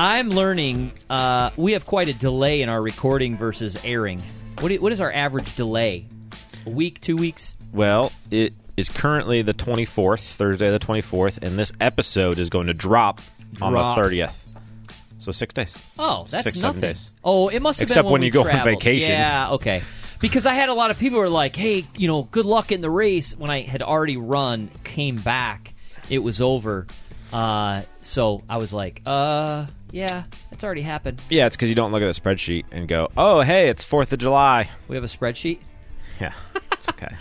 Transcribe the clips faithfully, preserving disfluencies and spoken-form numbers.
I'm learning uh, we have quite a delay in our recording versus airing. What, do, what is our average delay? A week, two weeks? Well, it is currently the twenty-fourth, Thursday the twenty-fourth, and this episode is going to drop, drop. on the thirtieth. So six days. Oh, that's six, nothing. Seven days. Oh, it must have Except been when, when we you traveled. go on vacation. Yeah, okay. Because I had a lot of people who were like, hey, you know, good luck in the race. When I had already run, came back, it was over. Uh, so I was like, uh... yeah, it's already happened. Yeah, it's because you don't look at the spreadsheet and go, oh, hey, it's fourth of July. We have a spreadsheet? Yeah, it's okay.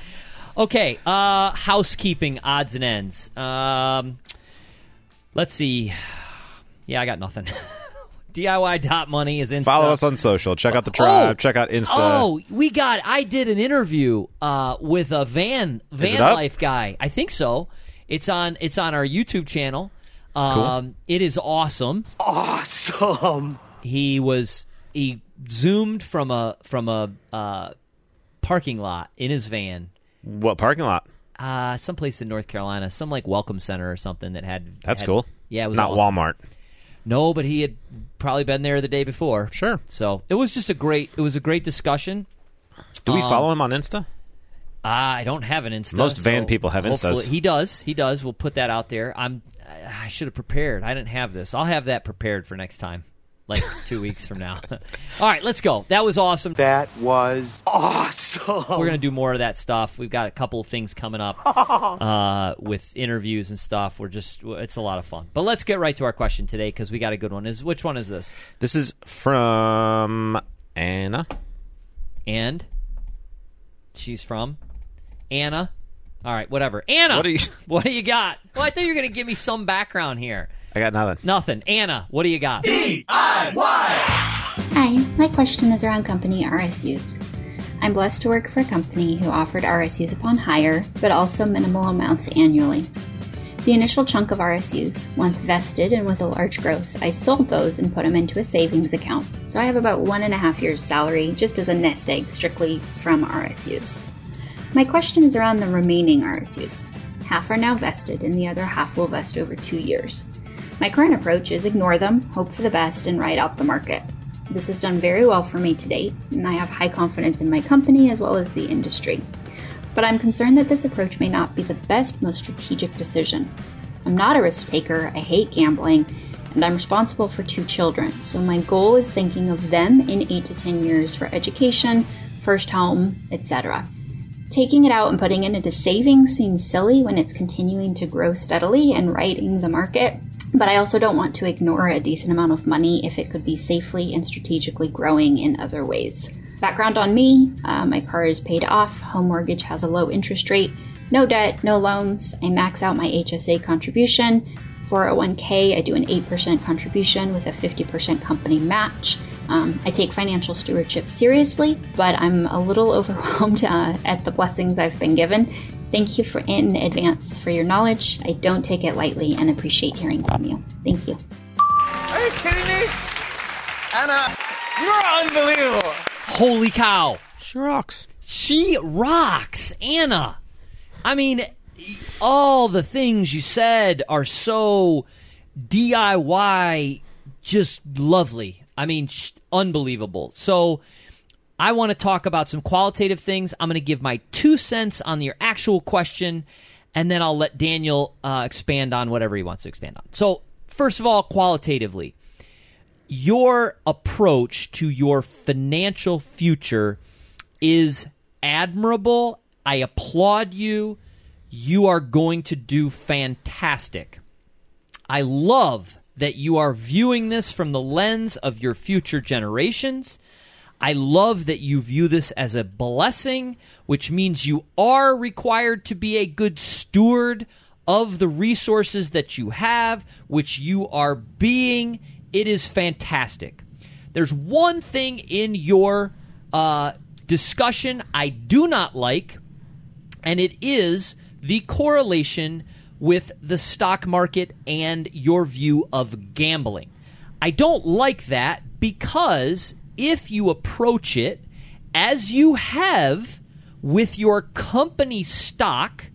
Okay, uh, housekeeping odds and ends. Um, let's see. Yeah, I got nothing. D I Y dot money is Insta. Follow us on social. Check out the tribe. Oh, check out Insta. Oh, we got, I did an interview uh, with a van, van life guy. I think so. It's on, it's on our YouTube channel. Cool. Um, it is awesome. Awesome. He was he zoomed from a from a uh, parking lot in his van. What parking lot? Uh, someplace in North Carolina, some like Welcome Center or something that had. That's had, cool. Yeah, it was not awesome. Walmart. No, but he had probably been there the day before. Sure. So it was just a great. It was a great discussion. Do we um, follow him on Insta? Uh, I don't have an Insta. Most van so people have Instas. He does. He does. We'll put that out there. I'm. I should have prepared. I didn't have this. I'll have that prepared for next time, like two weeks from now. All right, let's go. That was awesome. That was awesome. We're going to do more of that stuff. We've got a couple of things coming up uh, with interviews and stuff. We're just, it's a lot of fun. But let's get right to our question today because we got a good one. Is which one is this? This is from Anna. And? She's from? Anna. All right, whatever. Anna, what do you, what do you got? Well, I thought you were going to give me some background here. I got nothing. Nothing. Anna, what do you got? D I Y! Hi, my question is around company R S Us. I'm blessed to work for a company who offered R S Us upon hire, but also minimal amounts annually. The initial chunk of R S Us, once vested and with a large growth, I sold those and put them into a savings account. So I have about one and a half years' salary just as a nest egg strictly from R S Us. My question is around the remaining R S Us. Half are now vested and the other half will vest over two years. My current approach is ignore them, hope for the best, and ride out the market. This has done very well for me to date, and I have high confidence in my company as well as the industry. But I'm concerned that this approach may not be the best, most strategic decision. I'm not a risk taker, I hate gambling, and I'm responsible for two children, so my goal is thinking of them in eight to ten years for education, first home, et cetera. Taking it out and putting it into savings seems silly when it's continuing to grow steadily and riding the market, but I also don't want to ignore a decent amount of money if it could be safely and strategically growing in other ways. Background on me, uh, my car is paid off, home mortgage has a low interest rate, no debt, no loans, I max out my H S A contribution, four oh one k, I do an eight percent contribution with a fifty percent company match. Um, I take financial stewardship seriously, but I'm a little overwhelmed uh, at the blessings I've been given. Thank you for in advance for your knowledge. I don't take it lightly and appreciate hearing from you. Thank you. Are you kidding me? Anna, you're unbelievable. Holy cow. She rocks. She rocks, Anna. I mean, all the things you said are so D I Y, just lovely. I mean, sh- unbelievable. So I want to talk about some qualitative things. I'm going to give my two cents on your actual question, and then I'll let Daniel uh, expand on whatever he wants to expand on. So first of all, qualitatively, your approach to your financial future is admirable. I applaud you. You are going to do fantastic. I love that you are viewing this from the lens of your future generations. I love that you view this as a blessing, which means you are required to be a good steward of the resources that you have, which you are being. It is fantastic. There's one thing in your uh, discussion I do not like, and it is the correlation with the stock market and your view of gambling. I don't like that because if you approach it as you have with your company stock,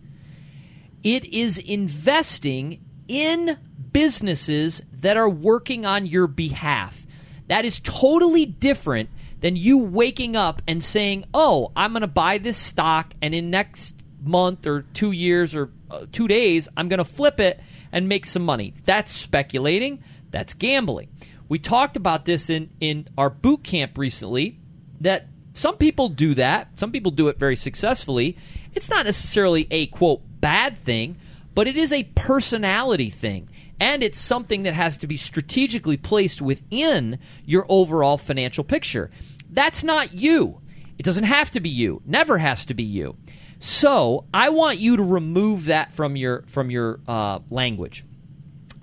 it is investing in businesses that are working on your behalf. That is totally different than you waking up and saying, oh, I'm going to buy this stock and in next month or two years or two days, I'm going to flip it and make some money. That's speculating. That's gambling. We talked about this in, in our boot camp recently, that some people do that. Some people do it very successfully. It's not necessarily a, quote, bad thing, but it is a personality thing. And it's something that has to be strategically placed within your overall financial picture. That's not you. It doesn't have to be you. Never has to be you. So I want you to remove that from your from your uh, language.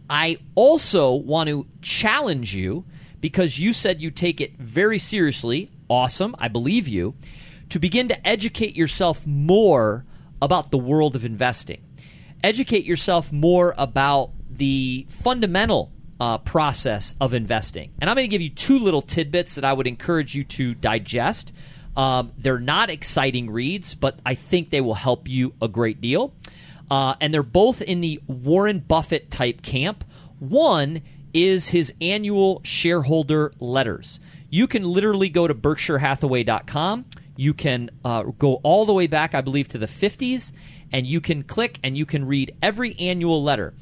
I also want to challenge you, because you said you take it very seriously. Awesome. I believe you. To begin to educate yourself more about the world of investing. Educate yourself more about the fundamental uh, process of investing. And I'm going to give you two little tidbits that I would encourage you to digest. Um, they're not exciting reads, but I think they will help you a great deal. Uh, and they're both in the Warren Buffett type camp. One is his annual shareholder letters. You can literally go to Berkshire Hathaway dot com. You can uh, go all the way back, I believe, to the fifties, and you can click and you can read every annual letter.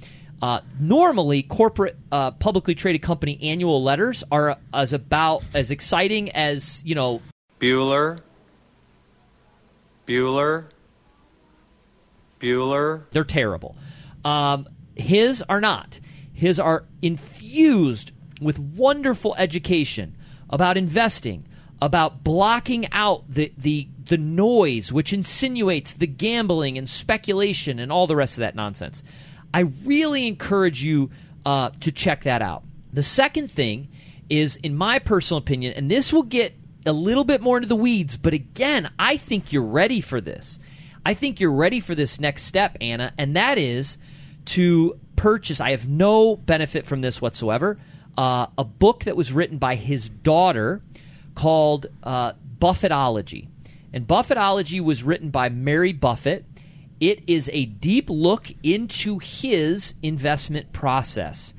Uh, normally, corporate uh, publicly traded company annual letters are as about as exciting as, you know, Bueller, Bueller, Bueller. They're terrible. Um, his are not. His are infused with wonderful education about investing, about blocking out the, the, the noise which insinuates the gambling and speculation and all the rest of that nonsense. I really encourage you uh, to check that out. The second thing is, in my personal opinion, and this will get a little bit more into the weeds, but again, I think you're ready for this. I think you're ready for this next step, Anna, and that is to purchase, I have no benefit from this whatsoever, uh, a book that was written by his daughter called uh, Buffettology. And Buffettology was written by Mary Buffett. It is a deep look into his investment process.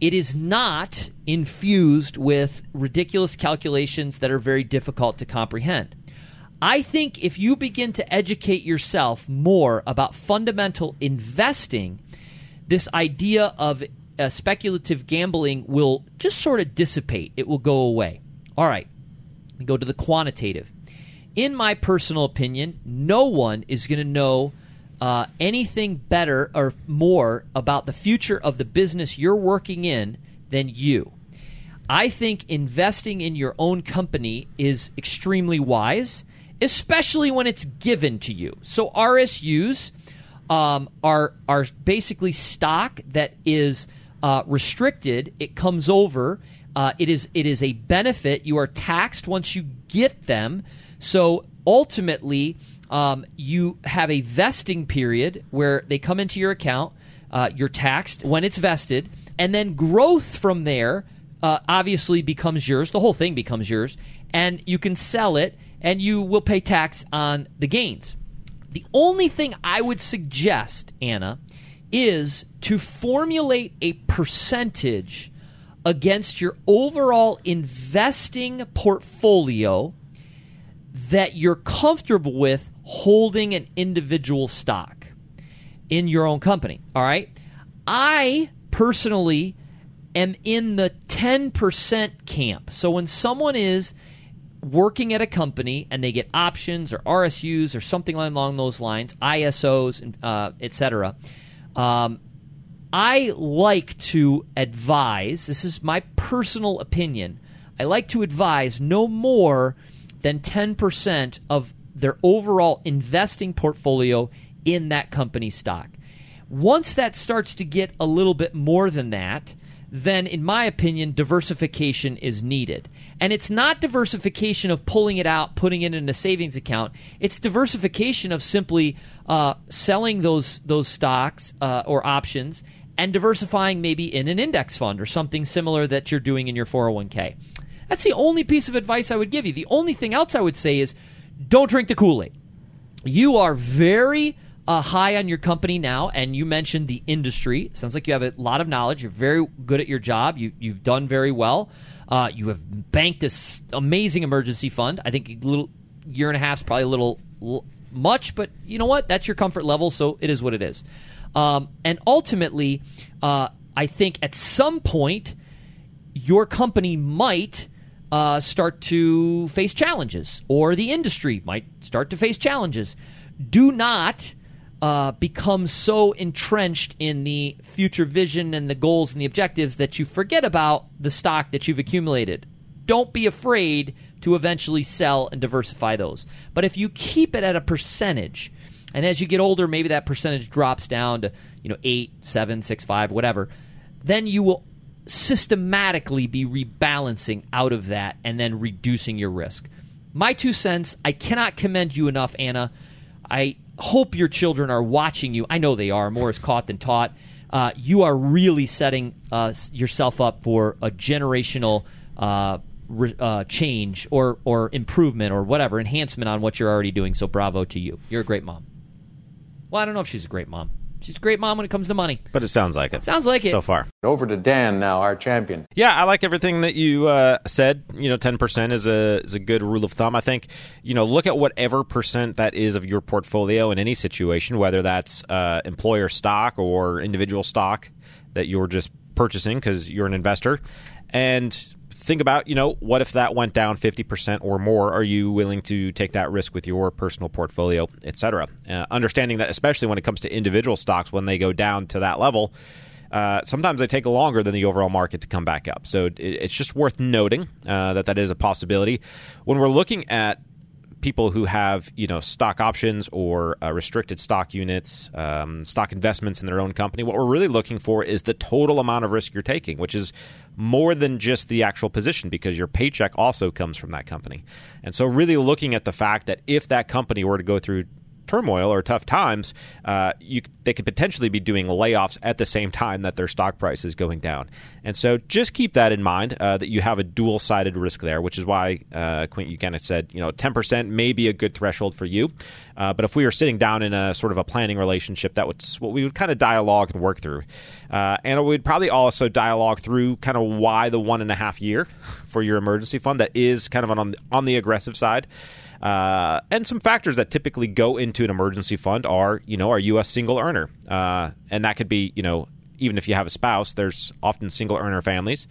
It is not infused with ridiculous calculations that are very difficult to comprehend. I think if you begin to educate yourself more about fundamental investing, this idea of uh, speculative gambling will just sort of dissipate. It will go away. All right, we go to the quantitative. In my personal opinion, no one is going to know uh, anything better or more about the future of the business you're working in than you. I think investing in your own company is extremely wise, especially when it's given to you. So R S Us um, are are basically stock that is uh, restricted. It comes over. Uh, it is it is a benefit. You are taxed once you get them. So ultimately, um, you have a vesting period where they come into your account. Uh, you're taxed when it's vested, and then growth from there uh, obviously becomes yours. The whole thing becomes yours, and you can sell it. And you will pay tax on the gains. The only thing I would suggest, Anna, is to formulate a percentage against your overall investing portfolio that you're comfortable with holding an individual stock in your own company, all right? I personally am in the ten percent camp. So when someone is working at a company and they get options or R S Us or something along those lines, I S Os, uh, et cetera, um, I like to advise, this is my personal opinion, I like to advise no more than ten percent of their overall investing portfolio in that company stock. Once that starts to get a little bit more than that, then in my opinion, diversification is needed. And it's not diversification of pulling it out, putting it in a savings account. It's diversification of simply uh, selling those those stocks uh, or options and diversifying maybe in an index fund or something similar that you're doing in your four oh one k. That's the only piece of advice I would give you. The only thing else I would say is don't drink the Kool-Aid. You are very uh, high on your company now, and you mentioned the industry. It sounds like you have a lot of knowledge. You're very good at your job. You, you've done very well. Uh, you have banked this amazing emergency fund. I think a little year and a half is probably a little l- much, but you know what? That's your comfort level, so it is what it is. Um, and ultimately, uh, I think at some point, your company might uh, start to face challenges, or the industry might start to face challenges. Do not uh, become so entrenched in the future vision and the goals and the objectives that you forget about the stock that you've accumulated. Don't be afraid to eventually sell and diversify those. But if you keep it at a percentage, and as you get older, maybe that percentage drops down to, you know, eight, seven, six, five, whatever, then you will systematically be rebalancing out of that and then reducing your risk. My two cents, I cannot commend you enough, Anna. I hope your children are watching you. I know they are. More is caught than taught. Uh, you are really setting uh, yourself up for a generational uh, re- uh, change or, or improvement or whatever, enhancement on what you're already doing. So bravo to you. You're a great mom. Well, I don't know if she's a great mom. She's a great mom when it comes to money. But it sounds like it. Sounds like it. So far. Over to Dan now, our champion. Yeah, I like everything that you uh, said. You know, ten percent is a is a good rule of thumb. I think, you know, look at whatever percent that is of your portfolio in any situation, whether that's uh, employer stock or individual stock that you're just purchasing because you're an investor. And think about, you know, what if that went down fifty percent or more? Are you willing to take that risk with your personal portfolio, et cetera? Uh, understanding that, especially when it comes to individual stocks, when they go down to that level, uh, sometimes they take longer than the overall market to come back up. So it, it's just worth noting uh, that that is a possibility. When we're looking at people who have, you know, stock options or uh, restricted stock units, um, stock investments in their own company, what we're really looking for is the total amount of risk you're taking, which is more than just the actual position, because your paycheck also comes from that company. And so really looking at the fact that if that company were to go through turmoil or tough times, uh, you, they could potentially be doing layoffs at the same time that their stock price is going down. And so just keep that in mind, uh, that you have a dual-sided risk there, which is why, uh, Quint, you kind of said, you know, ten percent may be a good threshold for you. Uh, but if we were sitting down in a sort of a planning relationship, that would what we would kind of dialogue and work through. Uh, and we'd probably also dialogue through kind of why the one and a half year for your emergency fund that is kind of on, on the aggressive side. Uh, and some factors that typically go into an emergency fund are, you know, are you a single earner? Uh, and that could be, you know, even if you have a spouse, there's often single earner families.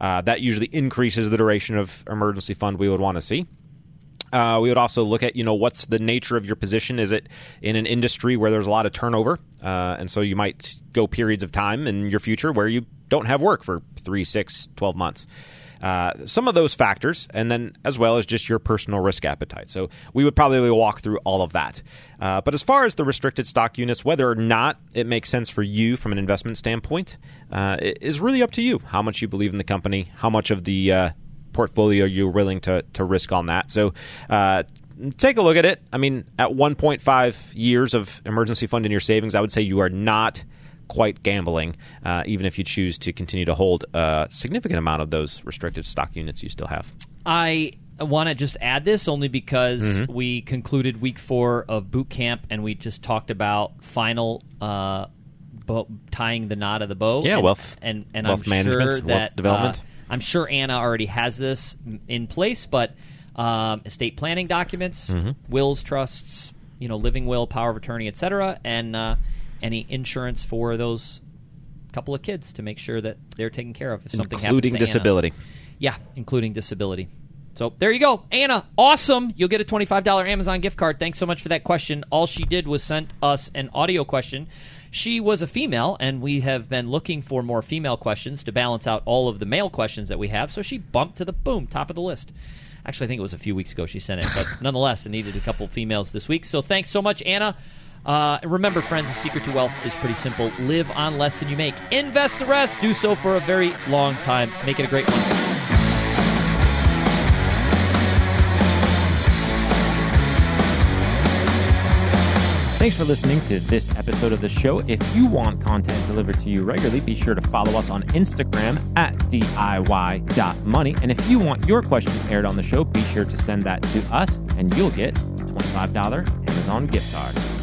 Uh, that usually increases the duration of emergency fund we would want to see. Uh, we would also look at, you know, what's the nature of your position? Is it in an industry where there's a lot of turnover? Uh, and so you might go periods of time in your future where you don't have work for three, six, twelve months. Uh, some of those factors, and then as well as just your personal risk appetite. So we would probably walk through all of that. Uh, but as far as the restricted stock units, whether or not it makes sense for you from an investment standpoint, uh, is really up to you. How much you believe in the company, how much of the uh, portfolio you're willing to, to risk on that. So uh, take a look at it. I mean, at one point five years of emergency fund in your savings, I would say you are not quite gambling, uh, even if you choose to continue to hold a significant amount of those restricted stock units you still have. I want to just add this only because mm-hmm. we concluded week four of boot camp, and we just talked about final uh, bo- tying the knot of the bow. Yeah, and, wealth, and, and wealth I'm management, sure that, wealth development. Uh, I'm sure Anna already has this in place, but um, estate planning documents, mm-hmm. wills, trusts, you know, living will, power of attorney, et cetera, and uh, any insurance for those couple of kids to make sure that they're taken care of if something happens to Anna. Including disability. Yeah, including disability. So there you go. Anna, awesome. You'll get a twenty-five dollars Amazon gift card. Thanks so much for that question. All she did was send us an audio question. She was a female, and we have been looking for more female questions to balance out all of the male questions that we have. So she bumped to the boom, top of the list. Actually, I think it was a few weeks ago she sent it, but nonetheless, it needed a couple of females this week. So thanks so much, Anna. Uh, and remember, friends, the secret to wealth is pretty simple. Live on less than you make. Invest the rest. Do so for a very long time. Make it a great one. Thanks for listening to this episode of the show. If you want content delivered to you regularly, be sure to follow us on Instagram at D I Y dot money. And if you want your question aired on the show, be sure to send that to us and you'll get a twenty-five dollars Amazon gift card.